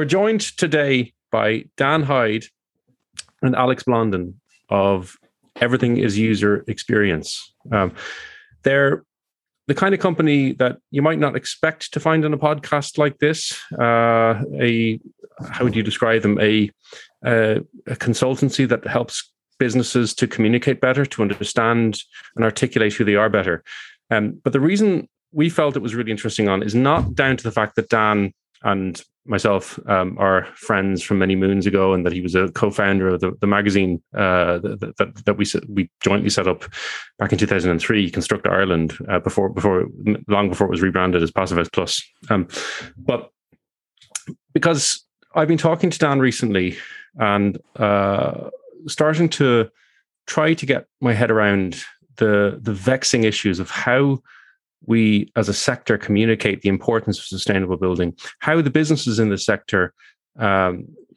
We're joined today by Dan Hyde and Alex Blondin of Everything is User Experience. They're the kind of company that you might not expect to find on a podcast like this. How would you describe them? A consultancy that helps businesses to communicate better, to understand and articulate who they are better. But the reason we felt it was really interesting on is not down to the fact that Dan and myself are friends from many moons ago, and that he was a co-founder of the magazine that we jointly set up back in 2003, Construct Ireland, long before it was rebranded as Passive House Plus. But because I've been talking to Dan recently and starting to try to get my head around the vexing issues of how we as a sector communicate the importance of sustainable building, how the businesses in the sector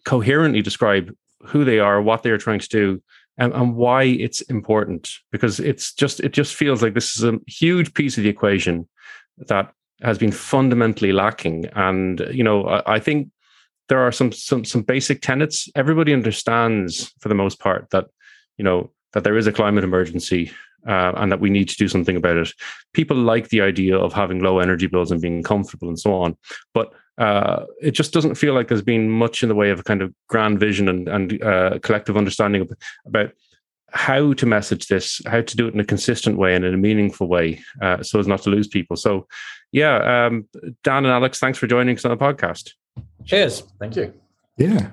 coherently describe who they are, what they are trying to do, and why it's important. Because it just feels like this is a huge piece of the equation that has been fundamentally lacking. And you know, I think there are some basic tenets. Everybody understands, for the most part, that you know that there is a climate emergency. And that we need to do something about it. People like the idea of having low energy bills and being comfortable and so on. But it just doesn't feel like there's been much in the way of a kind of grand vision and collective understanding about how to message this, how to do it in a consistent way and in a meaningful way so as not to lose people. So, yeah, Dan and Alex, thanks for joining us on the podcast. Cheers. Thank you. Yeah.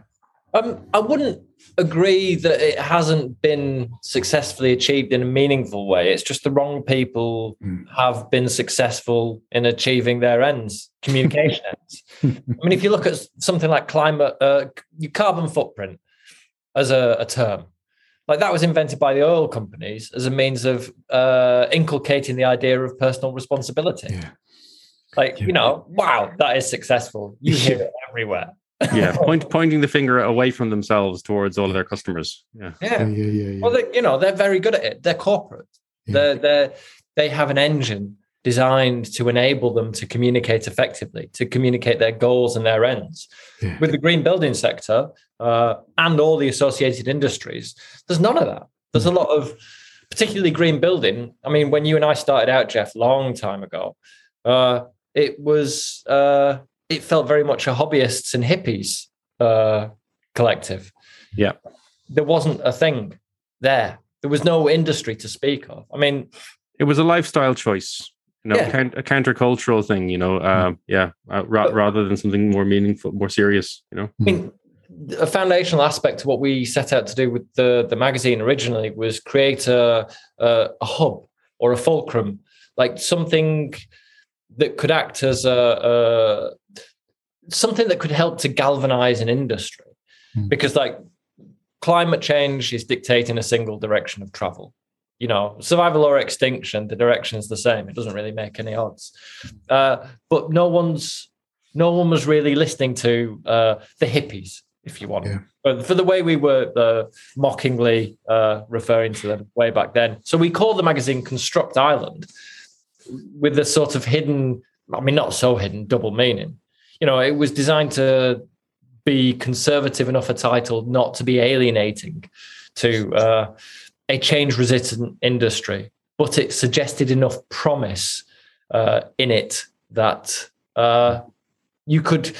I wouldn't agree that it hasn't been successfully achieved in a meaningful way. It's just the wrong people have been successful in achieving their ends, communication ends. I mean, if you look at something like climate, your carbon footprint as a term, like that was invented by the oil companies as a means of inculcating the idea of personal responsibility. Yeah. Like, you know, wow, that is successful. You hear it everywhere. Yeah, pointing the finger away from themselves towards all of their customers. Yeah. Well, they, you know, they're very good at it. They're corporate. Yeah. They have an engine designed to enable them to communicate effectively, to communicate their goals and their ends. Yeah. With the green building sector and all the associated industries, there's none of that. There's a lot of, particularly green building. I mean, when you and I started out, Jeff, long time ago, it felt very much a hobbyists and hippies collective. Yeah. There wasn't a thing there. There was no industry to speak of. I mean... It was a lifestyle choice, you know, a countercultural thing, you know, rather than something more meaningful, more serious, you know. I mean, a foundational aspect of what we set out to do with the magazine originally was create a hub or a fulcrum, like something that could act as something that could help to galvanize an industry, because like climate change is dictating a single direction of travel, you know, survival or extinction, the direction is the same. It doesn't really make any odds. But no one was really listening to the hippies, if you want. Yeah. But for the way we were mockingly referring to them way back then. So we called the magazine Construct Ireland, with a sort of hidden, I mean, not so hidden, double meaning. You know, it was designed to be conservative enough a title not to be alienating to a change-resistant industry, but it suggested enough promise in it that you could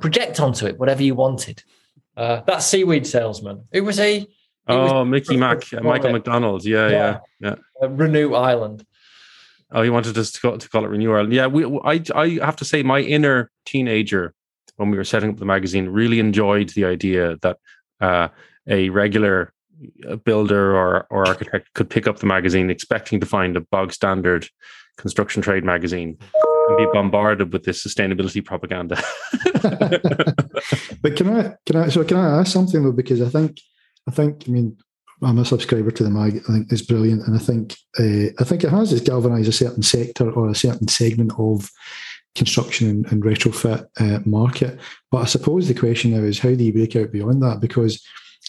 project onto it whatever you wanted. That seaweed salesman, who was he? Mickey Mac, Michael McDonald, yeah. Renew Island. Oh, he wanted us to call it Renew Ireland. Yeah, I have to say my inner teenager, when we were setting up the magazine, really enjoyed the idea that a regular builder or architect could pick up the magazine expecting to find a bog standard construction trade magazine and be bombarded with this sustainability propaganda. But can I ask something though? Because I mean, I'm a subscriber to the mag. I think it's brilliant, and I think it has galvanised a certain sector or a certain segment of construction and retrofit market. But I suppose the question now is how do you break out beyond that? Because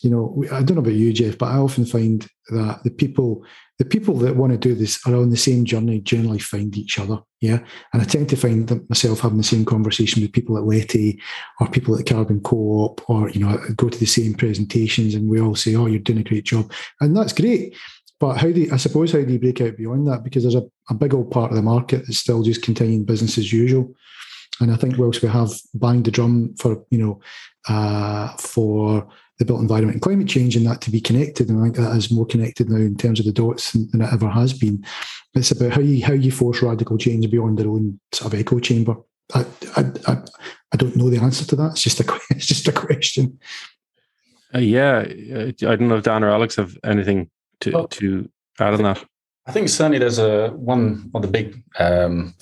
you know, I don't know about you, Jeff, but I often find that the people that want to do this are on the same journey generally find each other. Yeah. And I tend to find that myself having the same conversation with people at Leti or people at Carbon Co-op, or, you know, go to the same presentations and we all say, oh, you're doing a great job. And that's great. But how do you break out beyond that? Because there's a big old part of the market that's still just continuing business as usual. And I think whilst we have banged the drum for, you know, for the built environment and climate change and that to be connected, and I think that is more connected now in terms of the dots than it ever has been, it's about how you force radical change beyond their own sort of echo chamber. I don't know the answer to that. It's just a question. I don't know if Dan or Alex have anything to add on that. I think certainly there's one of the big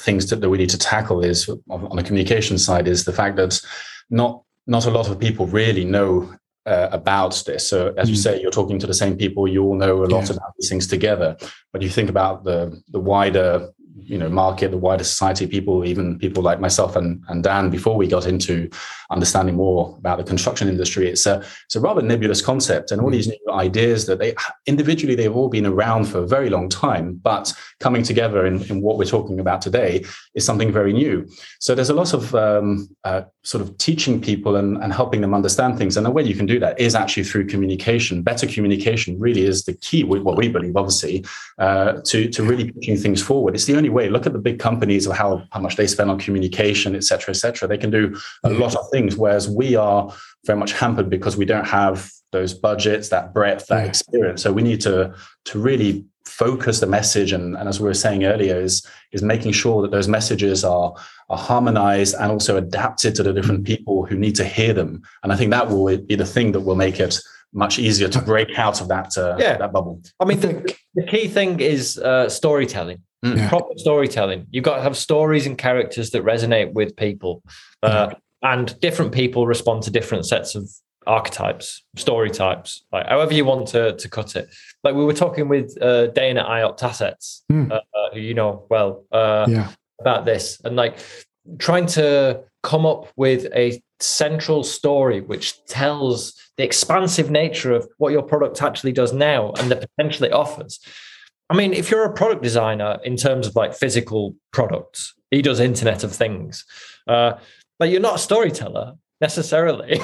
things that we need to tackle is on the communication side is the fact that not a lot of people really know about this. So as you say, you're talking to the same people, you all know a lot about these things together. But you think about the wider, you know, market, the wider society, people, even people like myself and Dan, before we got into understanding more about the construction industry, it's a rather nebulous concept. And all these new ideas that they've all been around for a very long time, but coming together in what we're talking about today is something very new. So there's a lot of sort of teaching people and helping them understand things. And the way you can do that is actually through communication. Better communication really is the key, what we believe, obviously, to really pushing things forward. It's the only way. Look at the big companies of how much they spend on communication, et cetera, et cetera. They can do a lot of things, whereas we are very much hampered because we don't have those budgets, that breadth, that experience. So we need to really focus the message. And as we were saying earlier, is making sure that those messages are harmonized and also adapted to the different people who need to hear them. And I think that will be the thing that will make it much easier to break out of that bubble. I mean, the key thing is storytelling. Yeah. Proper storytelling. You've got to have stories and characters that resonate with people, and different people respond to different sets of archetypes, story types, like however you want to cut it. Like we were talking with Dana IoT Assets, who you know well, about this, and like trying to come up with a central story which tells the expansive nature of what your product actually does now and the potential it offers. I mean, if you're a product designer in terms of like physical products, he does Internet of Things, but you're not a storyteller necessarily.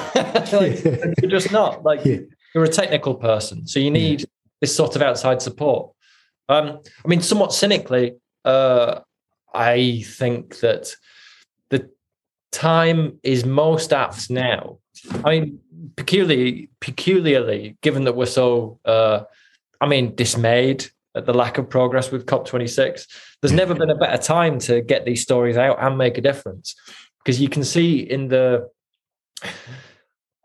You're just not. You're a technical person, so you need this sort of outside support. I mean, somewhat cynically, I think that the time is most apt now. I mean, peculiarly, given that we're so, dismayed at the lack of progress with COP26. There's never been a better time to get these stories out and make a difference, because you can see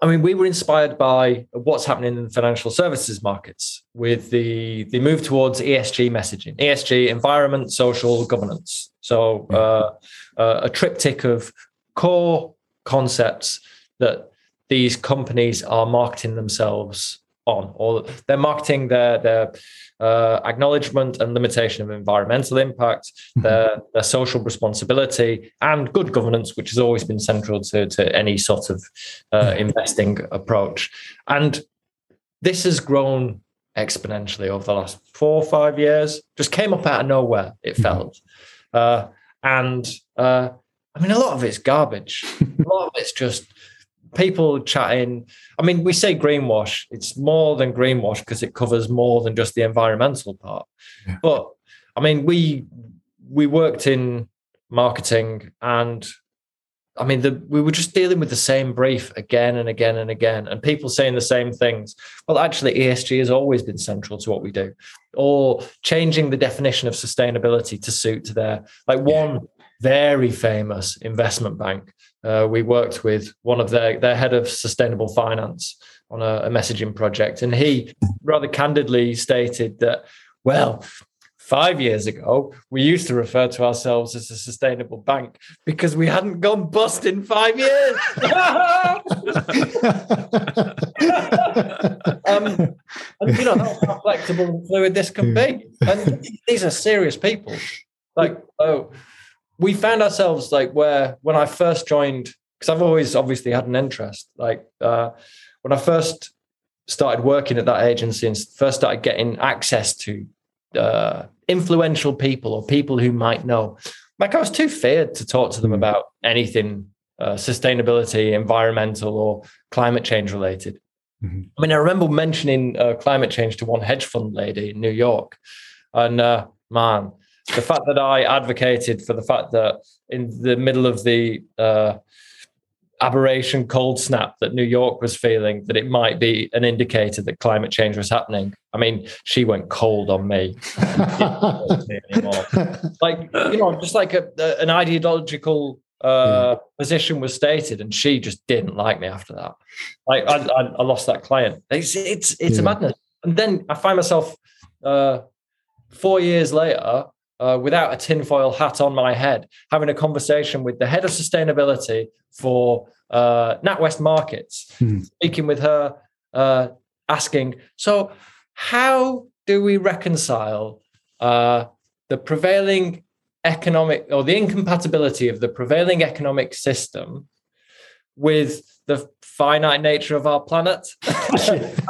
we were inspired by what's happening in the financial services markets with the move towards ESG messaging, ESG, environment, social, governance. So a triptych of core concepts that these companies are marketing themselves on, or they're marketing their acknowledgement and limitation of environmental impact, their social responsibility, and good governance, which has always been central to any sort of investing approach. And this has grown exponentially over the last 4 or 5 years. Just came up out of nowhere, it felt. A lot of it's garbage. A lot of it's just people chatting. I mean, we say greenwash. It's more than greenwash because it covers more than just the environmental part. Yeah. But I mean, we worked in marketing, and I mean, we were just dealing with the same brief again and again and again, and people saying the same things. Well, actually, ESG has always been central to what we do, or changing the definition of sustainability to suit their one very famous investment bank. We worked with one of their head of sustainable finance on a messaging project. And he rather candidly stated that, well, 5 years ago, we used to refer to ourselves as a sustainable bank because we hadn't gone bust in 5 years. And you know, that's how flexible and fluid this can be. And these are serious people. We found ourselves when I first joined, because I've always obviously had an interest, when I first started working at that agency and first started getting access to influential people or people who might know, like, I was too feared to talk to them about anything sustainability, environmental or climate change related. Mm-hmm. I mean, I remember mentioning climate change to one hedge fund lady in New York, and man, the fact that I advocated for the fact that in the middle of the aberration cold snap that New York was feeling, that it might be an indicator that climate change was happening. I mean, she went cold on me. Like, you know, just like an ideological position was stated, and she just didn't like me after that. Like, I lost that client. It's a madness. And then I find myself 4 years later, without a tinfoil hat on my head, having a conversation with the head of sustainability for NatWest Markets, speaking with her, asking, so how do we reconcile the prevailing economic, or the incompatibility of the prevailing economic system with the finite nature of our planet?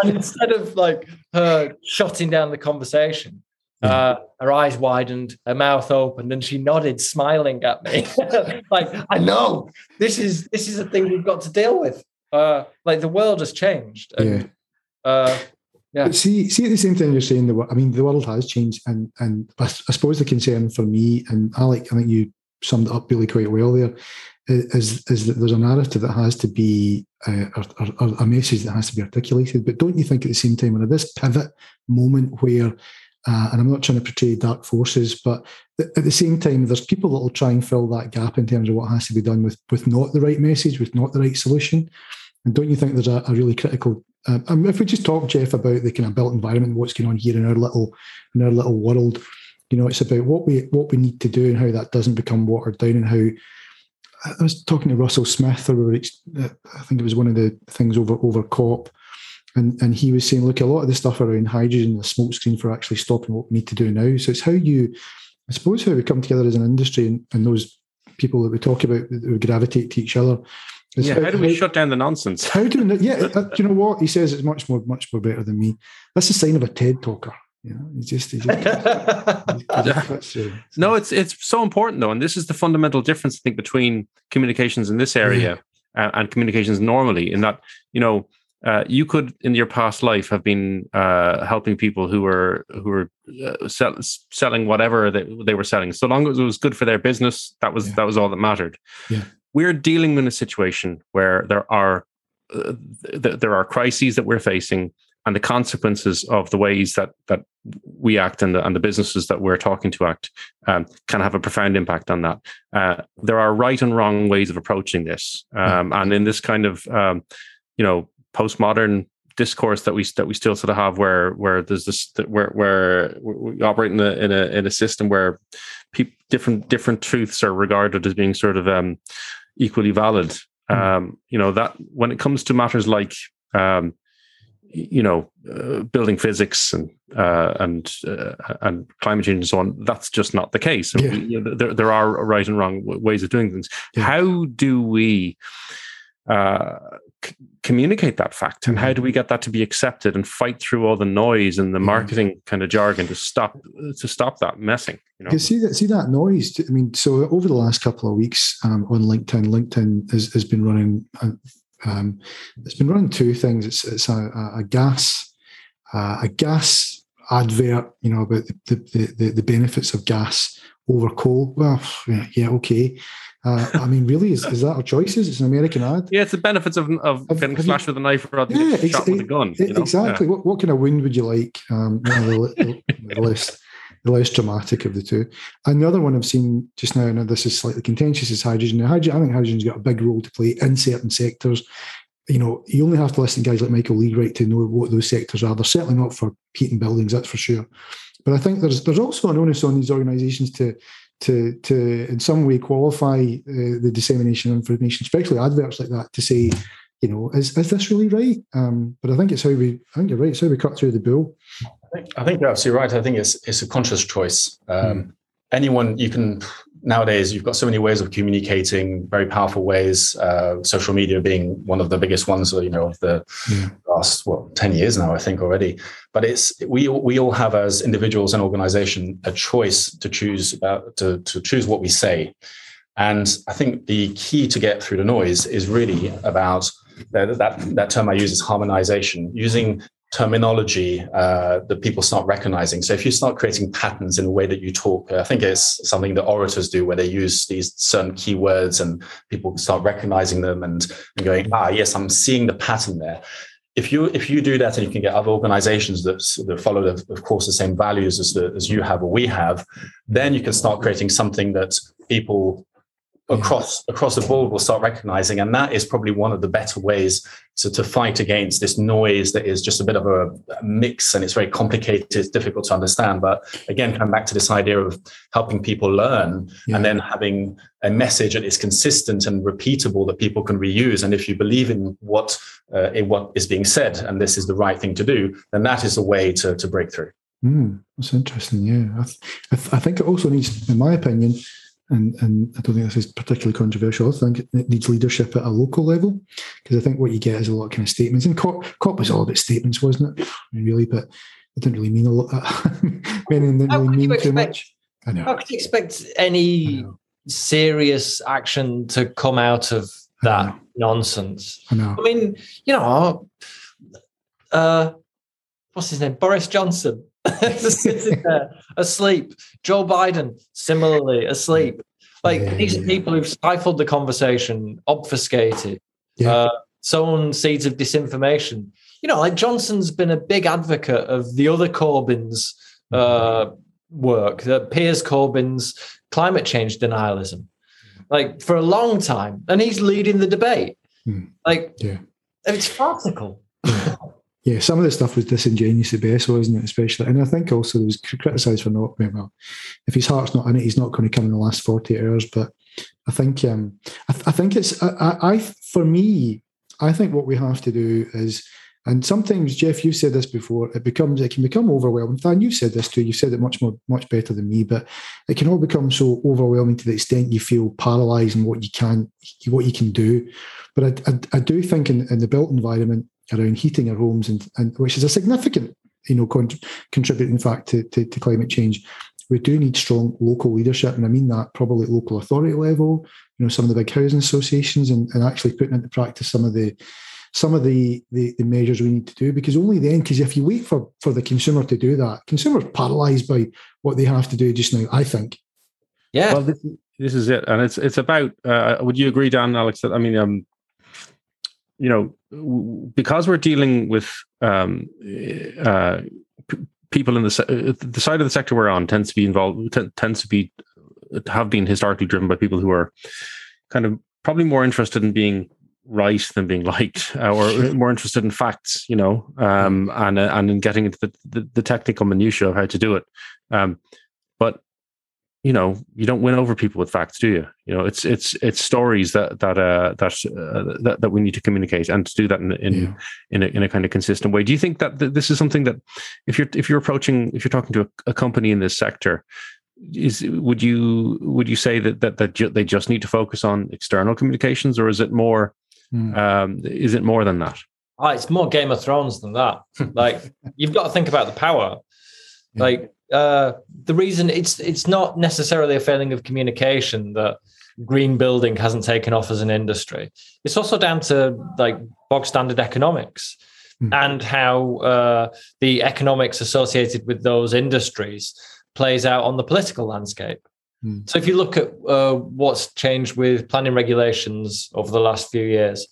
And instead of like her shutting down the conversation, her eyes widened, her mouth opened, and she nodded, smiling at me. Like, I know this is a thing we've got to deal with. Like, the world has changed. And, But see, at the same time, you're saying the world has changed, and I suppose the concern for me, and Alec, I think you summed it up really quite well there, is that there's a narrative that has to be, or a message that has to be articulated. But don't you think at the same time, we're at this pivot moment where, and I'm not trying to portray dark forces, but at the same time, there's people that will try and fill that gap in terms of what has to be done with not the right message, with not the right solution. And don't you think there's a really critical? If we just talk, Jeff, about the kind of built environment, what's going on here in our little world, you know, it's about what we need to do and how that doesn't become watered down, and how I was talking to Russell Smith, I think it was one of the things over COP. And he was saying, look, a lot of the stuff around hydrogen is a smokescreen for actually stopping what we need to do now. So it's how we come together as an industry, and those people that we talk about who gravitate to each other. How do we shut down the nonsense? How do we? Yeah, do you know what he says? It's much more better than me. That's a sign of a TED talker. You know, No, it's so important though, and this is the fundamental difference, I think, between communications in this area and communications normally. In that, you know. You could, in your past life, have been helping people who were selling whatever they were selling. So long as it was good for their business, that was all that mattered. Yeah. We're dealing with a situation where there are crises that we're facing, and the consequences of the ways that we act and the businesses that we're talking to act can have a profound impact on that. There are right and wrong ways of approaching this, and in this kind of postmodern discourse that we still sort of have, where there's this, where we operate in a system where different truths are regarded as being sort of equally valid. That when it comes to matters like building physics and climate change and so on, that's just not the case. Yeah. There are right and wrong ways of doing things. Yeah. How do we communicate that fact, and how do we get that to be accepted and fight through all the noise and the marketing kind of jargon to stop that messing? You know, you see that noise. I mean, so over the last couple of weeks on LinkedIn has been running. It's been running two things. It's a gas advert, you know, about the benefits of gas over coal. Well, yeah, okay. I mean, really, is that our choices? It's an American ad. Yeah, it's the benefits of getting slashed with a knife rather than shot with a gun. Exactly. Yeah. What kind of wound would you like? The less dramatic of the two. Another one I've seen just now, and this is slightly contentious, is hydrogen. Now, I think hydrogen's got a big role to play in certain sectors. You know, you only have to listen to guys like Michael Lee, right, to know what those sectors are. They're certainly not for heating buildings, that's for sure. But I think there's also an onus on these organisations to in some way qualify the dissemination of information, especially adverts like that, to say, you know, is this really right? But I think you're right. It's how we cut through the bill. I think you're absolutely right. I think it's a conscious choice. Anyone, you can nowadays you've got so many ways of communicating, very powerful ways, social media being one of the biggest ones, you know, of the last, 10 years now, I think already. But it's we all have as individuals and organizations a choice to choose about to choose what we say. And I think the key to get through the noise is really about that term I use is harmonization, using terminology that people start recognizing. So if you start creating patterns in the way that you talk, I think it's something that orators do where they use these certain keywords and people start recognizing them and going, yes, I'm seeing the pattern there. If you do that and you can get other organizations that follow, of course, the same values as you have or we have, then you can start creating something that people across the board will start recognizing. And that is probably one of the better ways to fight against this noise that is just a bit of a mix, and it's very complicated, it's difficult to understand. But again, coming back to this idea of helping people learn and then having a message that is consistent and repeatable that people can reuse. And if you believe in what is being said, and this is the right thing to do, then that is a way to break through. That's interesting. Yeah. I think it also needs, in my opinion, and I don't think this is particularly controversial, I think it needs leadership at a local level, because I think what you get is a lot of kind of statements. And COP was all about statements, wasn't it? I mean, really, but it didn't really mean a lot. Meaning didn't really mean too much. I know. How could you expect any serious action to come out of that nonsense? I know. I mean, you know, what's his name? Boris Johnson. Sitting there asleep. Joe Biden, similarly asleep. Like these are people who've stifled the conversation, obfuscated, sown seeds of disinformation. You know, like Johnson's been a big advocate of the other Corbyn's work, Piers Corbyn's climate change denialism, like for a long time, and he's leading the debate. It's farcical. Yeah, some of the stuff was disingenuous at best, wasn't it? Especially, and I think also he was criticised for not. Well, if his heart's not in it, he's not going to come in the last 48 hours. But I think, I think what we have to do is, and sometimes Jeff, you've said this before, it can become overwhelming. Dan, you've said this too. You've said it much better than me, but it can all become so overwhelming to the extent you feel paralysed in what you can do. But I do think in the built environment, around heating our homes, and which is a significant, contributing fact to climate change, we do need strong local leadership, and I mean that probably at local authority level. You know, some of the big housing associations, and actually putting into practice some of the measures we need to do, because only then, because if you wait for the consumer to do that, consumers are paralysed by what they have to do just now. I think. Yeah. Well, this is it, and it's about. Would you agree, Dan, Alex? That, I mean, because we're dealing with people in the side of the sector we're on tends to be involved, have been historically driven by people who are kind of probably more interested in being right than being liked, or more interested in facts, and in getting into the technical minutiae of how to do it. But you don't win over people with facts, do you? You know, it's stories that we need to communicate, and to do that in a kind of consistent way. Do you think that this is something that, if you're talking to a company in this sector, would you say that they just need to focus on external communications, or is it more? Is it more than that? Oh, it's more Game of Thrones than that. Like, you've got to think about the power, like. The reason it's not necessarily a failing of communication that green building hasn't taken off as an industry. It's also down to like bog standard economics and how the economics associated with those industries plays out on the political landscape. So if you look at what's changed with planning regulations over the last few years,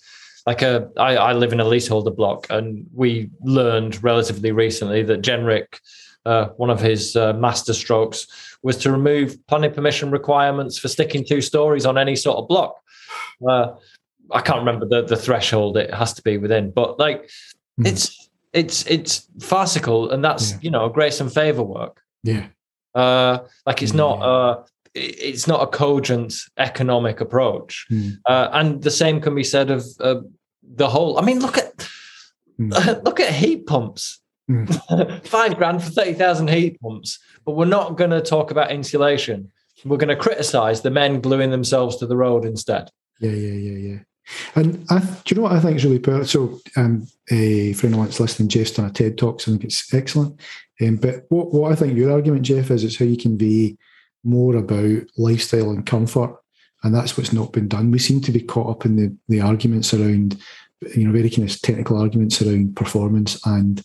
like I live in a leaseholder block, and we learned relatively recently that Jenrick, one of his master strokes was to remove planning permission requirements for sticking 2 stories on any sort of block. I can't remember the threshold it has to be within, but like it's farcical, and that's grace and favor work. Yeah, like it's not a cogent economic approach, and the same can be said of the whole. I mean, look at heat pumps. £5,000 for 30,000 heat pumps, but we're not going to talk about insulation. we're going to criticise the men gluing themselves to the road instead. Yeah. And do you know what I think is really powerful? So for anyone that's listening, Jeff's done a TED Talk, so I think it's excellent. But what I think your argument, Jeff, is how you convey more about lifestyle and comfort, and that's what's not been done. We seem to be caught up in the arguments around, very kind of technical arguments around performance. And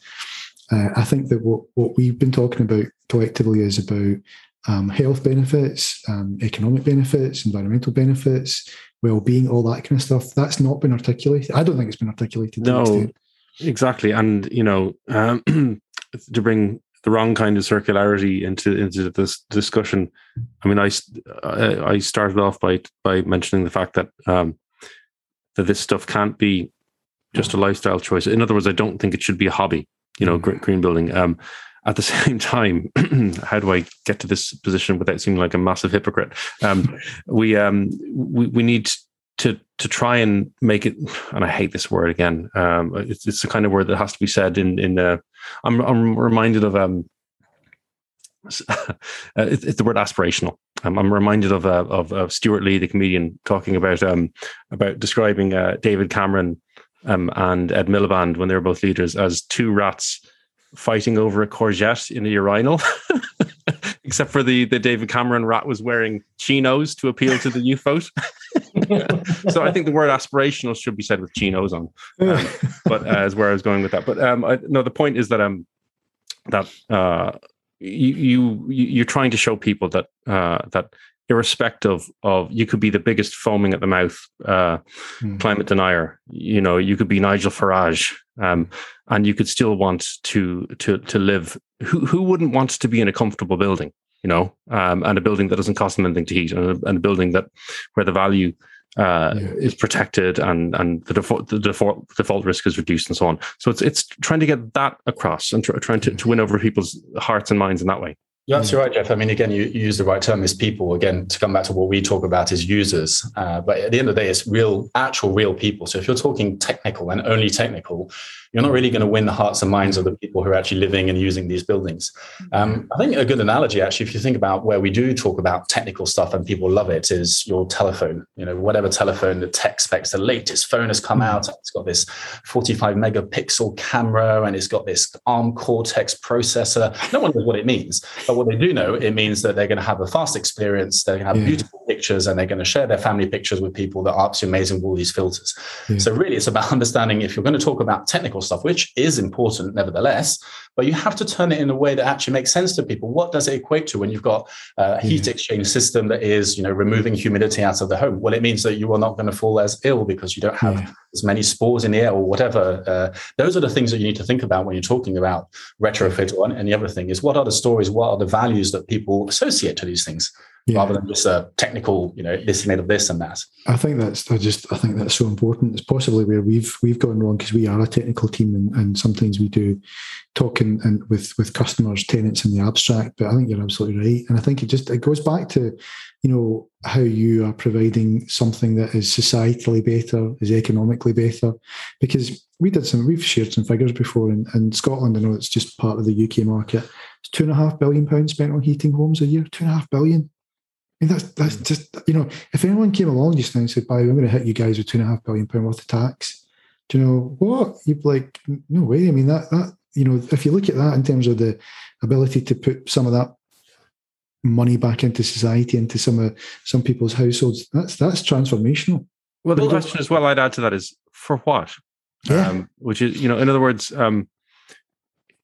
I think that what we've been talking about collectively is about health benefits, economic benefits, environmental benefits, well-being, all that kind of stuff. That's not been articulated. I don't think it's been articulated. No, exactly. And, to bring the wrong kind of circularity into this discussion, I mean, I started off by mentioning the fact that that this stuff can't be just a lifestyle choice. In other words, I don't think it should be a hobby, green building. At the same time, how do I get to this position without seeming like a massive hypocrite? We need to try and make it, and I hate this word again. It's the kind of word that has to be said in I'm reminded of it's the word aspirational. I'm reminded of Stuart Lee, the comedian, talking about describing David Cameron and Ed Miliband when they were both leaders as two rats fighting over a courgette in a urinal, except for the David Cameron rat was wearing chinos to appeal to the youth vote. So I think the word aspirational should be said with chinos on, but is where I was going with that. But the point is that you're trying to show people that irrespective of, you could be the biggest foaming at the mouth climate denier, you could be Nigel Farage, and you could still want to live. Who wouldn't want to be in a comfortable building, and a building that doesn't cost them anything to heat, and a building that where the value is protected and the default risk is reduced and so on. So it's trying to get that across and trying to win over people's hearts and minds in that way. Yeah, that's right, Jeff. I mean, again, you use the right term, is people. Again, to come back to what we talk about is users. But at the end of the day, it's real people. So if you're talking technical and only technical, you're not really going to win the hearts and minds of the people who are actually living and using these buildings. I think a good analogy, actually, if you think about where we do talk about technical stuff and people love it, is your telephone. Whatever telephone, the tech specs, the latest phone has come out. It's got this 45 megapixel camera and it's got this ARM Cortex processor. No one knows what it means. But what they do know, it means that they're going to have a fast experience, they're going to have beautiful pictures, and they're going to share their family pictures with people that are absolutely amazing with all these filters. Yeah. So really, it's about understanding if you're going to talk about technical stuff, which is important nevertheless, but you have to turn it in a way that actually makes sense to people. What does it equate to when you've got a heat exchange system that is, removing humidity out of the home? Well, it means that you are not going to fall as ill because you don't have as many spores in the air or whatever. Those are the things that you need to think about when you're talking about retrofit or any other thing, is what are the stories, what are the values that people associate to these things, rather than just a technical, this made of this and that. I think that's so important. It's possibly where we've gone wrong, because we are a technical team and sometimes we do talk and with customers, tenants in the abstract, but I think you're absolutely right. And I think it goes back to, how you are providing something that is societally better, is economically better, because we've shared some figures before, and Scotland, I know it's just part of the UK market, it's £2.5 billion spent on heating homes a year, £2.5 billion. I mean, that's just, if anyone came along just now and said, I'm going to hit you guys with £2.5 billion worth of tax, do you know what? You'd be like, no way. I mean, that if you look at that in terms of the ability to put some of that money back into society, into some people's households, that's transformational. Well, the question as well I'd add to that is, for what? Yeah. Which is, in other words,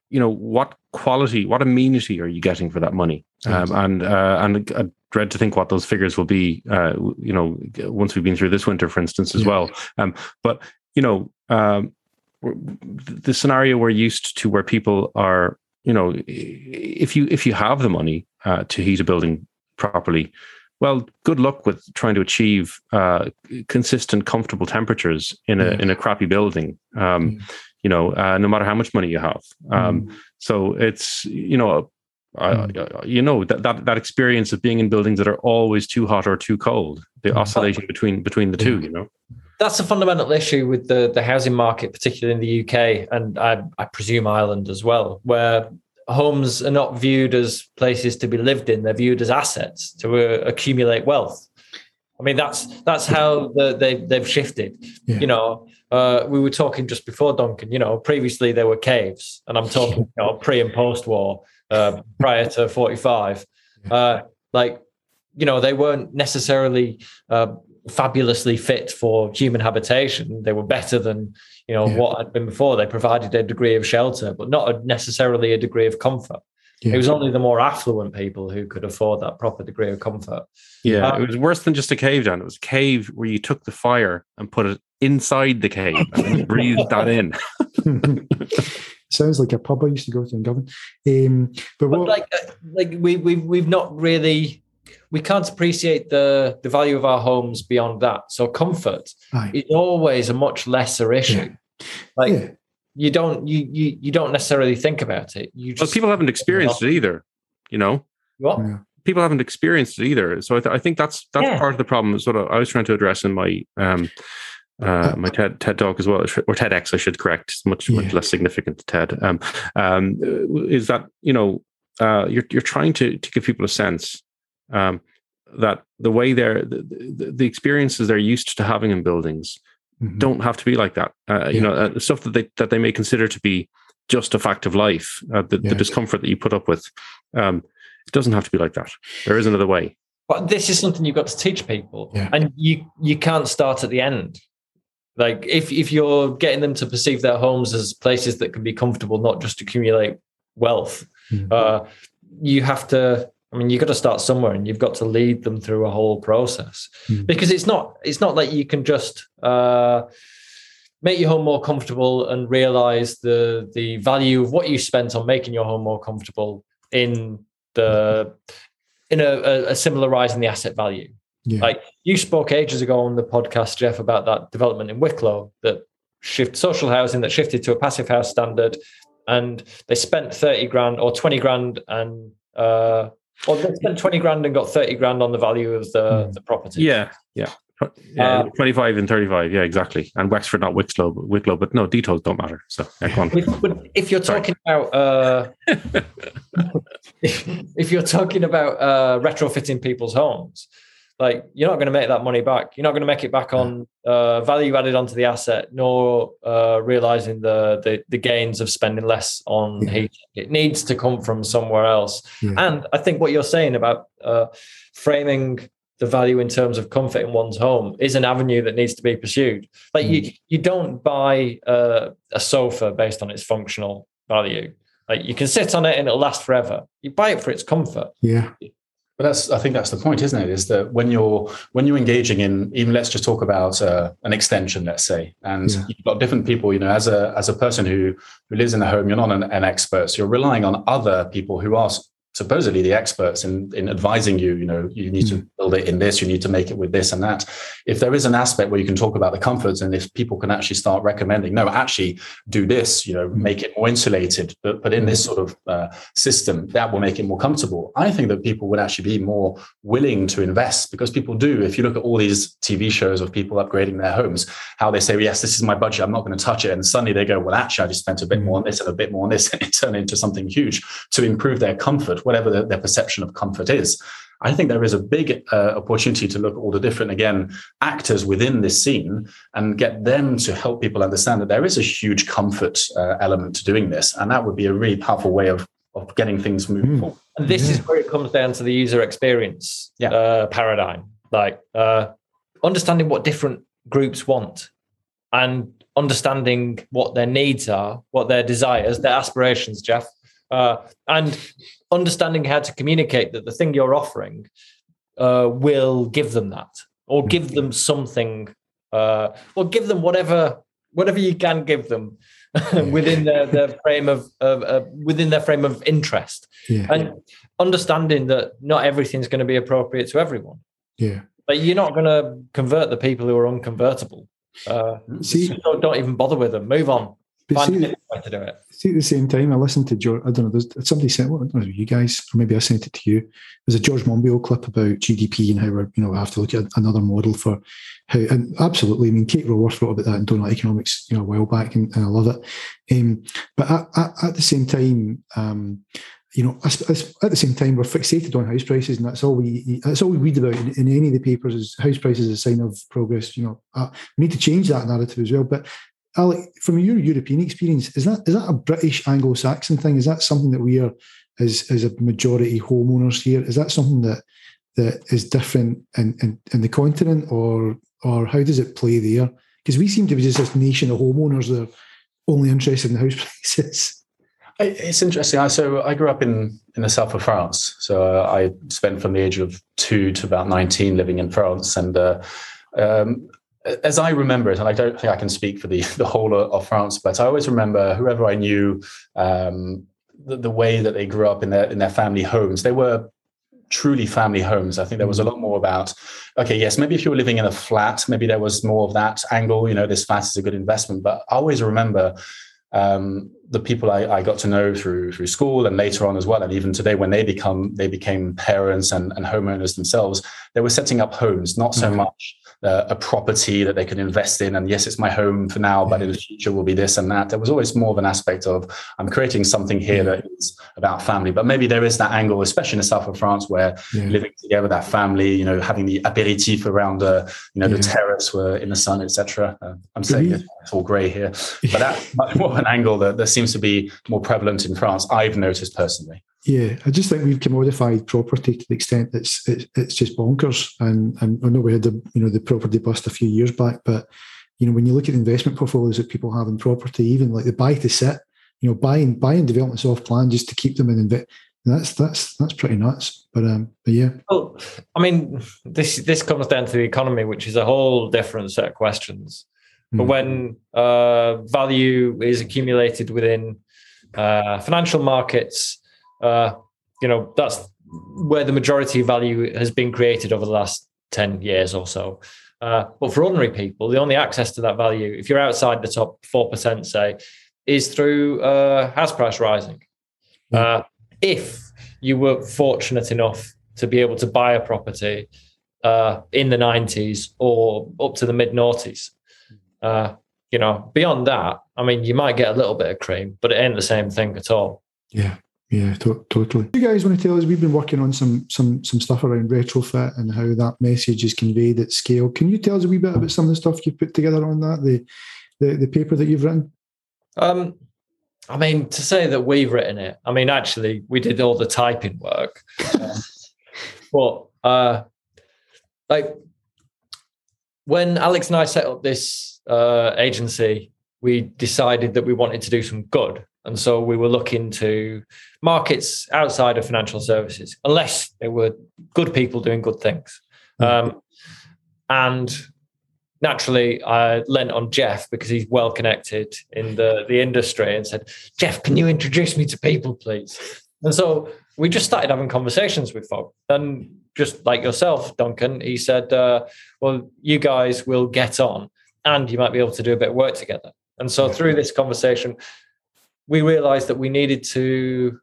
what quality, what amenity are you getting for that money? And I dread to think what those figures will be, once we've been through this winter, for instance, as well. The scenario we're used to, where people are, if you have the money to heat a building properly, well, good luck with trying to achieve consistent, comfortable temperatures in a crappy building. No matter how much money you have. So it's that experience of being in buildings that are always too hot or too cold, the oscillation between the two. That's a fundamental issue with the housing market, particularly in the UK, and I presume Ireland as well, where homes are not viewed as places to be lived in, they're viewed as assets to accumulate wealth. I mean, that's how they've shifted. Yeah. You know, we were talking just before, Duncan, you know, previously there were caves, and I'm talking, you know, pre and post-war, prior to 45. Like, you know, they weren't necessarily fabulously fit for human habitation. They were better than, you know, what had been before. They provided a degree of shelter, but not necessarily a degree of comfort. Yeah. It was only the more affluent people who could afford that proper degree of comfort. Yeah, it was worse than just a cave, Dan. It was a cave where you took the fire and put it inside the cave and breathed that in. Sounds like a pub I used to go to in Govan. But we've not really, we can't appreciate the value of our homes beyond that. So comfort is always a much lesser issue. You don't necessarily think about it. But people haven't experienced it either, you know. What? Yeah. People haven't experienced it either. So I think that's part of the problem. Sort of, I was trying to address in my my TED talk as well, or TEDx, I should correct. It's much less significant to TED. Is that, you know, you're trying to give people a sense that the way the experiences they're used to having in buildings. Mm-hmm. Don't have to be like that. You know, stuff that they may consider to be just a fact of life, the discomfort that you put up with, it doesn't have to be like that. There is another way. But this is something you've got to teach people, and you can't start at the end. Like if you're getting them to perceive their homes as places that can be comfortable, not just accumulate wealth, you have to. I mean, you've got to start somewhere, and you've got to lead them through a whole process, because it's not like you can just make your home more comfortable and realize the value of what you spent on making your home more comfortable in a similar rise in the asset value. Yeah. Like you spoke ages ago on the podcast, Jeff, about that development in Wicklow that shifted to a passive house standard, and they spent 30 grand or 20 grand and they spent 20 grand and got 30 grand on the value of the property. Yeah. 25 and 35. Yeah, exactly. And Wexford, not Wicklow, but no, details don't matter. So if you're talking about if you're talking about retrofitting people's homes, like you're not going to make that money back. You're not going to make it back on value added onto the asset, nor realizing the gains of spending less on heat. It needs to come from somewhere else. Yeah. And I think what you're saying about framing the value in terms of comfort in one's home is an avenue that needs to be pursued. Like you don't buy a sofa based on its functional value. Like you can sit on it and it'll last forever. You buy it for its comfort. Yeah. But I think that's the point, isn't it? Is that when you're engaging in, even let's just talk about an extension, let's say, and you've got different people, you know, as a person who lives in a home, you're not an expert. So you're relying on other people who are supposedly the experts in advising you, you know, you need to build it in this, you need to make it with this and that. If there is an aspect where you can talk about the comforts, and if people can actually start recommending, no, actually do this, you know, make it more insulated, but put in this sort of system that will make it more comfortable. I think that people would actually be more willing to invest, because people do. If you look at all these TV shows of people upgrading their homes, how they say, well, yes, this is my budget, I'm not going to touch it. And suddenly they go, well, actually, I just spent a bit more on this and a bit more on this, and it turned into something huge to improve their comfort, whatever their perception of comfort is. I think there is a big opportunity to look at all the different, again, actors within this scene and get them to help people understand that there is a huge comfort element to doing this. And that would be a really powerful way of getting things moving forward. And this is where it comes down to the user experience paradigm, like understanding what different groups want and understanding what their needs are, what their desires, their aspirations, Jeff, and understanding how to communicate that the thing you're offering will give them that, or give them something, or give them whatever you can give them within their frame of interest, and understanding that not everything's going to be appropriate to everyone. Yeah, but you're not going to convert the people who are unconvertible. So don't even bother with them. Move on. But see, at the same time, I listened to George. I don't know. Somebody said, "What was you guys?" Or maybe I sent it to you. There's a George Monbiot clip about GDP and how we're, I have to look at another model for how. And absolutely, I mean, Kate Raworth wrote about that in Donut Economics, a while back, and I love it. But at the same time, at the same time, we're fixated on house prices, and that's all we read about in any of the papers is house prices is a sign of progress. We need to change that narrative as well, but. Alec, from your European experience, is that a British Anglo-Saxon thing? Is that something that we are, as a majority homeowners here, is that something that is different in the continent, or how does it play there? Because we seem to be just this nation of homeowners that are only interested in house prices. It's interesting. So I grew up in the south of France. So I spent from the age of 2 to about 19 living in France, and. As I remember it, and I don't think I can speak for the whole of France, but I always remember whoever I knew, the way that they grew up in their family homes. They were truly family homes. I think there was a lot more about, okay, yes, maybe if you were living in a flat, maybe there was more of that angle, this flat is a good investment. But I always remember the people I got to know through school and later on as well, and even today when they became parents and homeowners themselves, they were setting up homes, not so much a property that they could invest in. And yes, it's my home for now, but in the future will be this and that. There was always more of an aspect of I'm creating something here that is about family. But maybe there is that angle, especially in the south of France, where living together with that family, having the aperitif around the terrace where in the sun, etc. I'm saying it's all grey here, but that's much more of an angle that seems to be more prevalent in France, I've noticed personally. Yeah, I just think we've commodified property to the extent that it's just bonkers. And I know we had the property bust a few years back, but when you look at investment portfolios that people have in property, even like the buy to sit, buying developments off plan just to keep them in invest. That's pretty nuts. But yeah. Well, I mean, this comes down to the economy, which is a whole different set of questions. But when value is accumulated within financial markets, that's where the majority of value has been created over the last 10 years or so. But for ordinary people, the only access to that value, if you're outside the top 4%, say, is through house price rising. If you were fortunate enough to be able to buy a property in the 90s or up to the mid-noughties, beyond that, I mean, you might get a little bit of cream, but it ain't the same thing at all. Yeah, totally. You guys want to tell us, we've been working on some stuff around retrofit and how that message is conveyed at scale. Can you tell us a wee bit about some of the stuff you've put together on that, the paper that you've written? I mean, to say that we've written it, I mean, actually, we did all the typing work. When Alex and I set up this agency, we decided that we wanted to do some good. And so we were looking to markets outside of financial services, unless they were good people doing good things. And naturally, I lent on Jeff because he's well connected in the industry and said, Jeff, can you introduce me to people, please? And so we just started having conversations with folk. And just like yourself, Duncan, he said, well, you guys will get on and you might be able to do a bit of work together. And so through this conversation, we realized that we needed to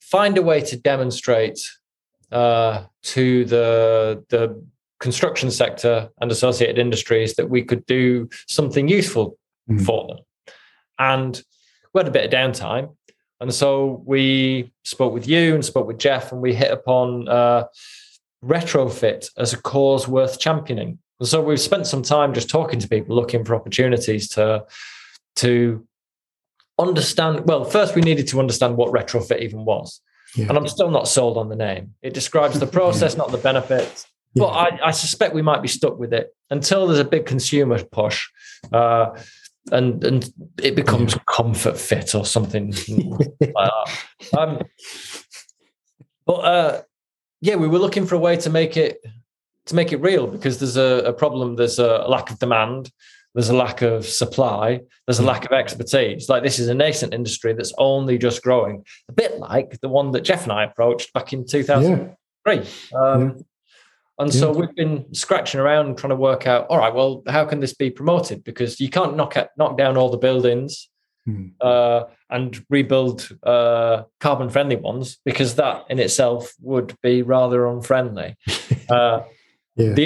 find a way to demonstrate to the construction sector and associated industries that we could do something useful for them. And we had a bit of downtime. And so we spoke with you and spoke with Jeff, and we hit upon retrofit as a cause worth championing. And so we've spent some time just talking to people, looking for opportunities to understand. Well, first we needed to understand what retrofit even was. And I'm still not sold on the name. It describes the process, not the benefits. But I suspect we might be stuck with it until there's a big consumer push and it becomes comfort fit or something like that. We were looking for a way to make it real, because there's a problem. There's a lack of demand. There's a lack of supply. There's a lack of expertise. Like, this is a nascent industry that's only just growing, a bit like the one that Jeff and I approached back in 2003. So we've been scratching around trying to work out, all right, well, how can this be promoted? Because you can't knock down all the buildings. and rebuild carbon-friendly ones, because that in itself would be rather unfriendly. The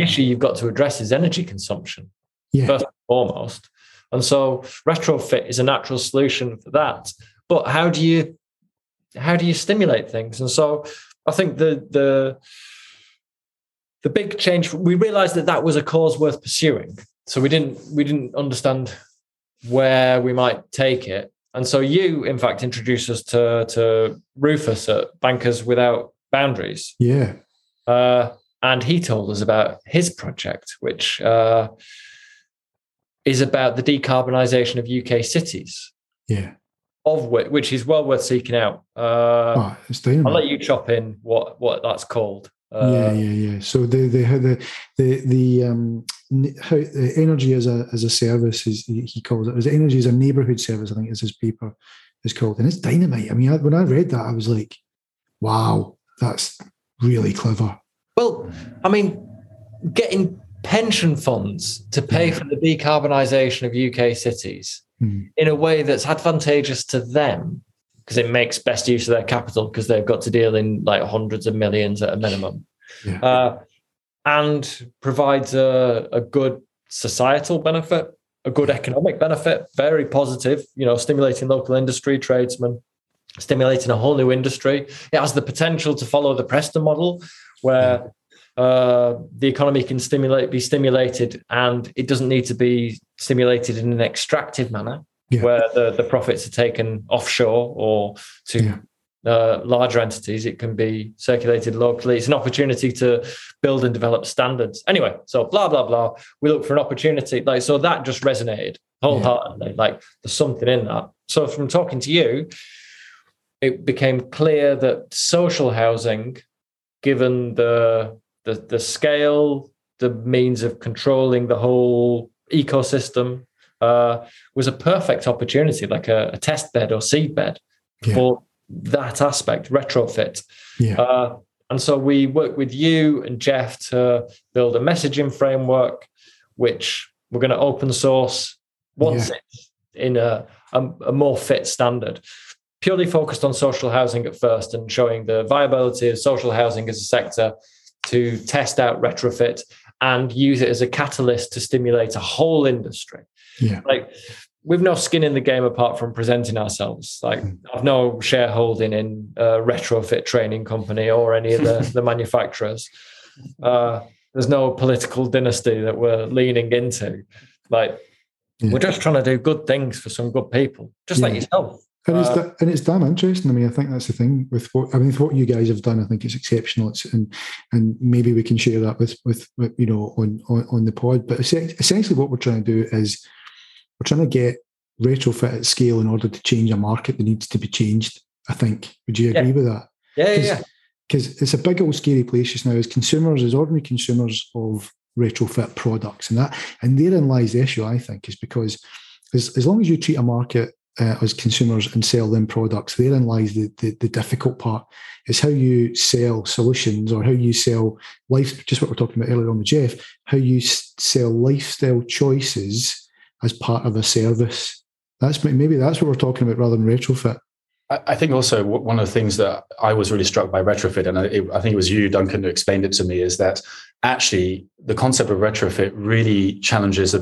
issue you've got to address is energy consumption, first and foremost. And so retrofit is a natural solution for that. But how do you stimulate things? And so I think the big change, we realized that was a cause worth pursuing. So we didn't understand where we might take it. And so you, in fact, introduced us to Rufus at Bankers Without Boundaries. Yeah. And he told us about his project, which is about the decarbonisation of UK cities. Yeah. Of which is well worth seeking out. I'll let you chop in what that's called. So how energy as a service is, he calls it. Is energy as a neighbourhood service, I think is his paper is called, and it's dynamite. I mean, when I read that, I was like, wow, that's really clever. Well, I mean, getting pension funds to pay for the decarbonisation of UK cities in a way that's advantageous to them, because it makes best use of their capital, because they've got to deal in like hundreds of millions at a minimum, and provides a good societal benefit, a good economic benefit, very positive, stimulating local industry, tradesmen, stimulating a whole new industry. It has the potential to follow the Preston model, where the economy can be stimulated, and it doesn't need to be stimulated in an extractive manner. Yeah. Where the profits are taken offshore or to larger entities, it can be circulated locally. It's an opportunity to build and develop standards. Anyway, so blah, blah, blah. We look for an opportunity. So that just resonated wholeheartedly. Yeah. There's something in that. So from talking to you, it became clear that social housing, given the scale, the means of controlling the whole ecosystem, was a perfect opportunity, like a test bed or seed bed for that aspect, retrofit. Yeah. And so we worked with you and Jeff to build a messaging framework, which we're going to open source once it's in a more fit standard, purely focused on social housing at first, and showing the viability of social housing as a sector to test out retrofit and use it as a catalyst to stimulate a whole industry. Yeah. We've no skin in the game apart from presenting ourselves. I've no shareholding in a retrofit training company or any of the manufacturers. There's no political dynasty that we're leaning into. We're just trying to do good things for some good people, just like yourself. And it's damn interesting. I mean, I think that's the thing with what you guys have done. I think it's exceptional. And maybe we can share that with on the pod. But essentially, what we're trying to do is we're trying to get retrofit at scale in order to change a market that needs to be changed. I think. Would you agree with that? Yeah. Because it's a big old scary place just now as consumers, as ordinary consumers of retrofit products, and therein lies the issue. I think is because as long as you treat a market as consumers and sell them products, therein lies the difficult part, is how you sell solutions, or how you sell life, just what we're talking about earlier on with Jeff, how you sell lifestyle choices as part of a service. That's what we're talking about rather than retrofit. I think also one of the things that I was really struck by retrofit, and I think it was you, Duncan, who explained it to me, is that actually the concept of retrofit really challenges the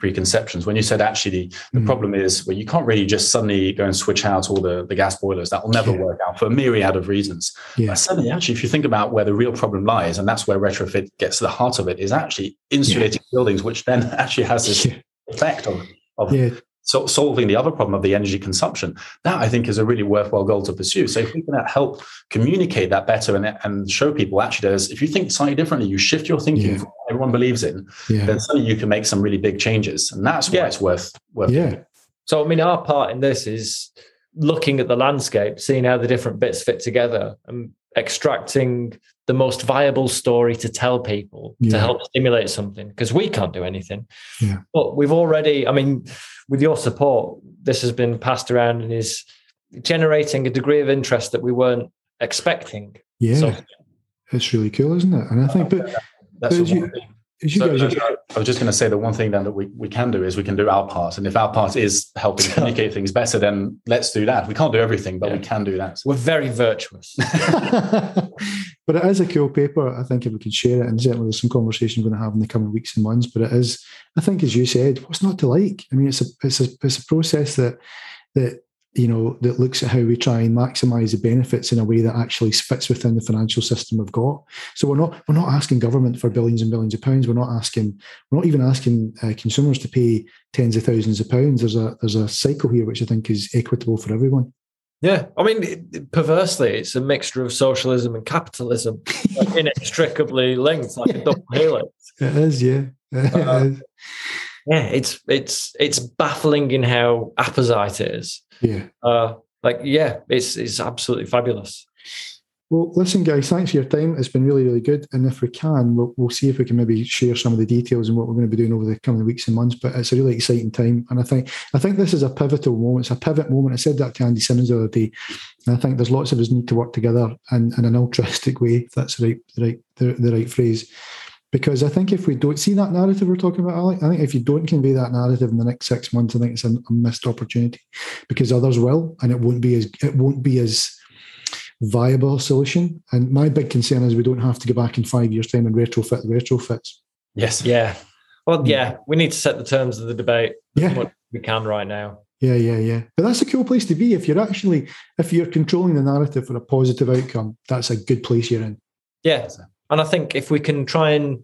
preconceptions. When you said actually the problem is, well, you can't really just suddenly go and switch out all the gas boilers. That will never work out for a myriad of reasons. Yeah. But suddenly, actually, if you think about where the real problem lies, and that's where retrofit gets to the heart of it, is actually insulating buildings, which then actually has this effect of so solving the other problem of the energy consumption. That, I think, is a really worthwhile goal to pursue. So if we can help communicate that better and show people, actually, if you think slightly differently, you shift your thinking from what everyone believes in, then suddenly you can make some really big changes. And that's why it's worth doing. So, I mean, our part in this is looking at the landscape, seeing how the different bits fit together and extracting the most viable story to tell people to help stimulate something, because we can't do anything. Yeah. But we've already, I mean, with your support, this has been passed around and is generating a degree of interest that we weren't expecting. Yeah, so, it's really cool, isn't it? And I think, but that's I was just going to say that one thing then that we can do is we can do our part. And if our part is helping communicate things better, then let's do that. We can't do everything, but we can do that. We're very virtuous. But it is a cool paper. I think if we could share it, and certainly there's some conversation we're going to have in the coming weeks and months, but it is, I think, as you said, what's not to like? I mean, it's a process that you know, that looks at how we try and maximise the benefits in a way that actually fits within the financial system we've got. So we're not asking government for billions and billions of pounds. We're not even asking consumers to pay tens of thousands of pounds. There's a cycle here which I think is equitable for everyone. Yeah, I mean, perversely, it's a mixture of socialism and capitalism, like inextricably linked, like a double helix. It is, yeah. Yeah, it's baffling in how apposite it is. Yeah. It's absolutely fabulous. Well, listen, guys, thanks for your time. It's been really, really good. And if we can, we'll see if we can maybe share some of the details and what we're going to be doing over the coming weeks and months. But it's a really exciting time. And I think this is a pivotal moment. It's a pivot moment. I said that to Andy Simmons the other day. And I think there's lots of us need to work together in an altruistic way, if that's the right phrase. Because I think if we don't see that narrative we're talking about, Alec, I think if you don't convey that narrative in the next 6 months, I think it's a missed opportunity, because others will, and it won't be as viable a solution. And my big concern is we don't have to go back in 5 years' time and retrofit the retrofits. Yes. Yeah. Well, yeah, we need to set the terms of the debate as much as we can right now. Yeah. But that's a cool place to be. If you're controlling the narrative for a positive outcome, that's a good place you're in. Yeah. And I think if we can try and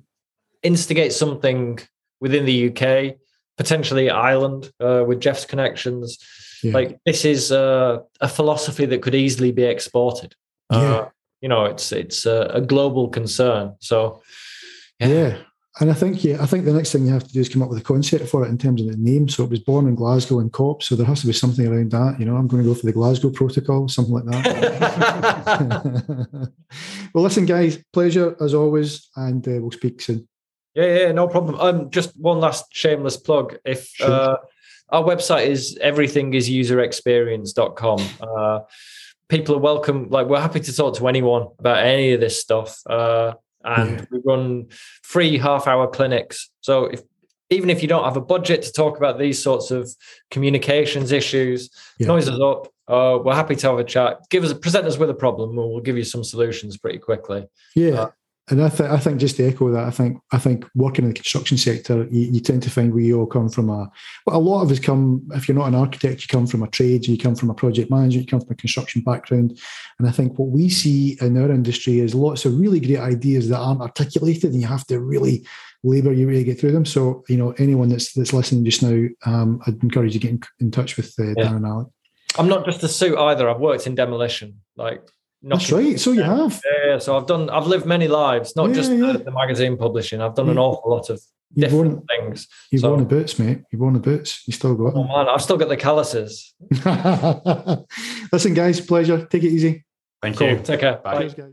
instigate something within the UK, potentially Ireland, with Jeff's connections, like this is a philosophy that could easily be exported. You know, it's a global concern. So, yeah. And I think the next thing you have to do is come up with a concept for it in terms of the name. So it was born in Glasgow and COP, so there has to be something around that. You know, I'm going to go for the Glasgow protocol, something like that. Well, listen, guys, pleasure as always, and we'll speak soon. Yeah, no problem. Just one last shameless plug. Our website is everythingisuserexperience.com. People are welcome. Like, we're happy to talk to anyone about any of this stuff. And we run free half-hour clinics. So even if you don't have a budget to talk about these sorts of communications issues, noise us up. We're happy to have a chat. Present us with a problem, and we'll give you some solutions pretty quickly. Yeah. And I think just to echo that, I think working in the construction sector, you tend to find we all come from a lot of us come, if you're not an architect, you come from a trade, you come from a project manager, you come from a construction background. And I think what we see in our industry is lots of really great ideas that aren't articulated, and you have to really labour your way to get through them. So, you know, anyone that's listening just now, I'd encourage you to get in touch with Dan and Alec. I'm not just a suit either. I've worked in demolition, like... That's right. So you have. Yeah. So I've lived many lives, not just the magazine publishing. I've done an awful lot of different things. You've worn the boots, mate. You've worn the boots. You still got them. Oh man, I've still got the calluses. Listen, guys, pleasure. Take it easy. Thank you. Take care. Bye. Cheers, guys.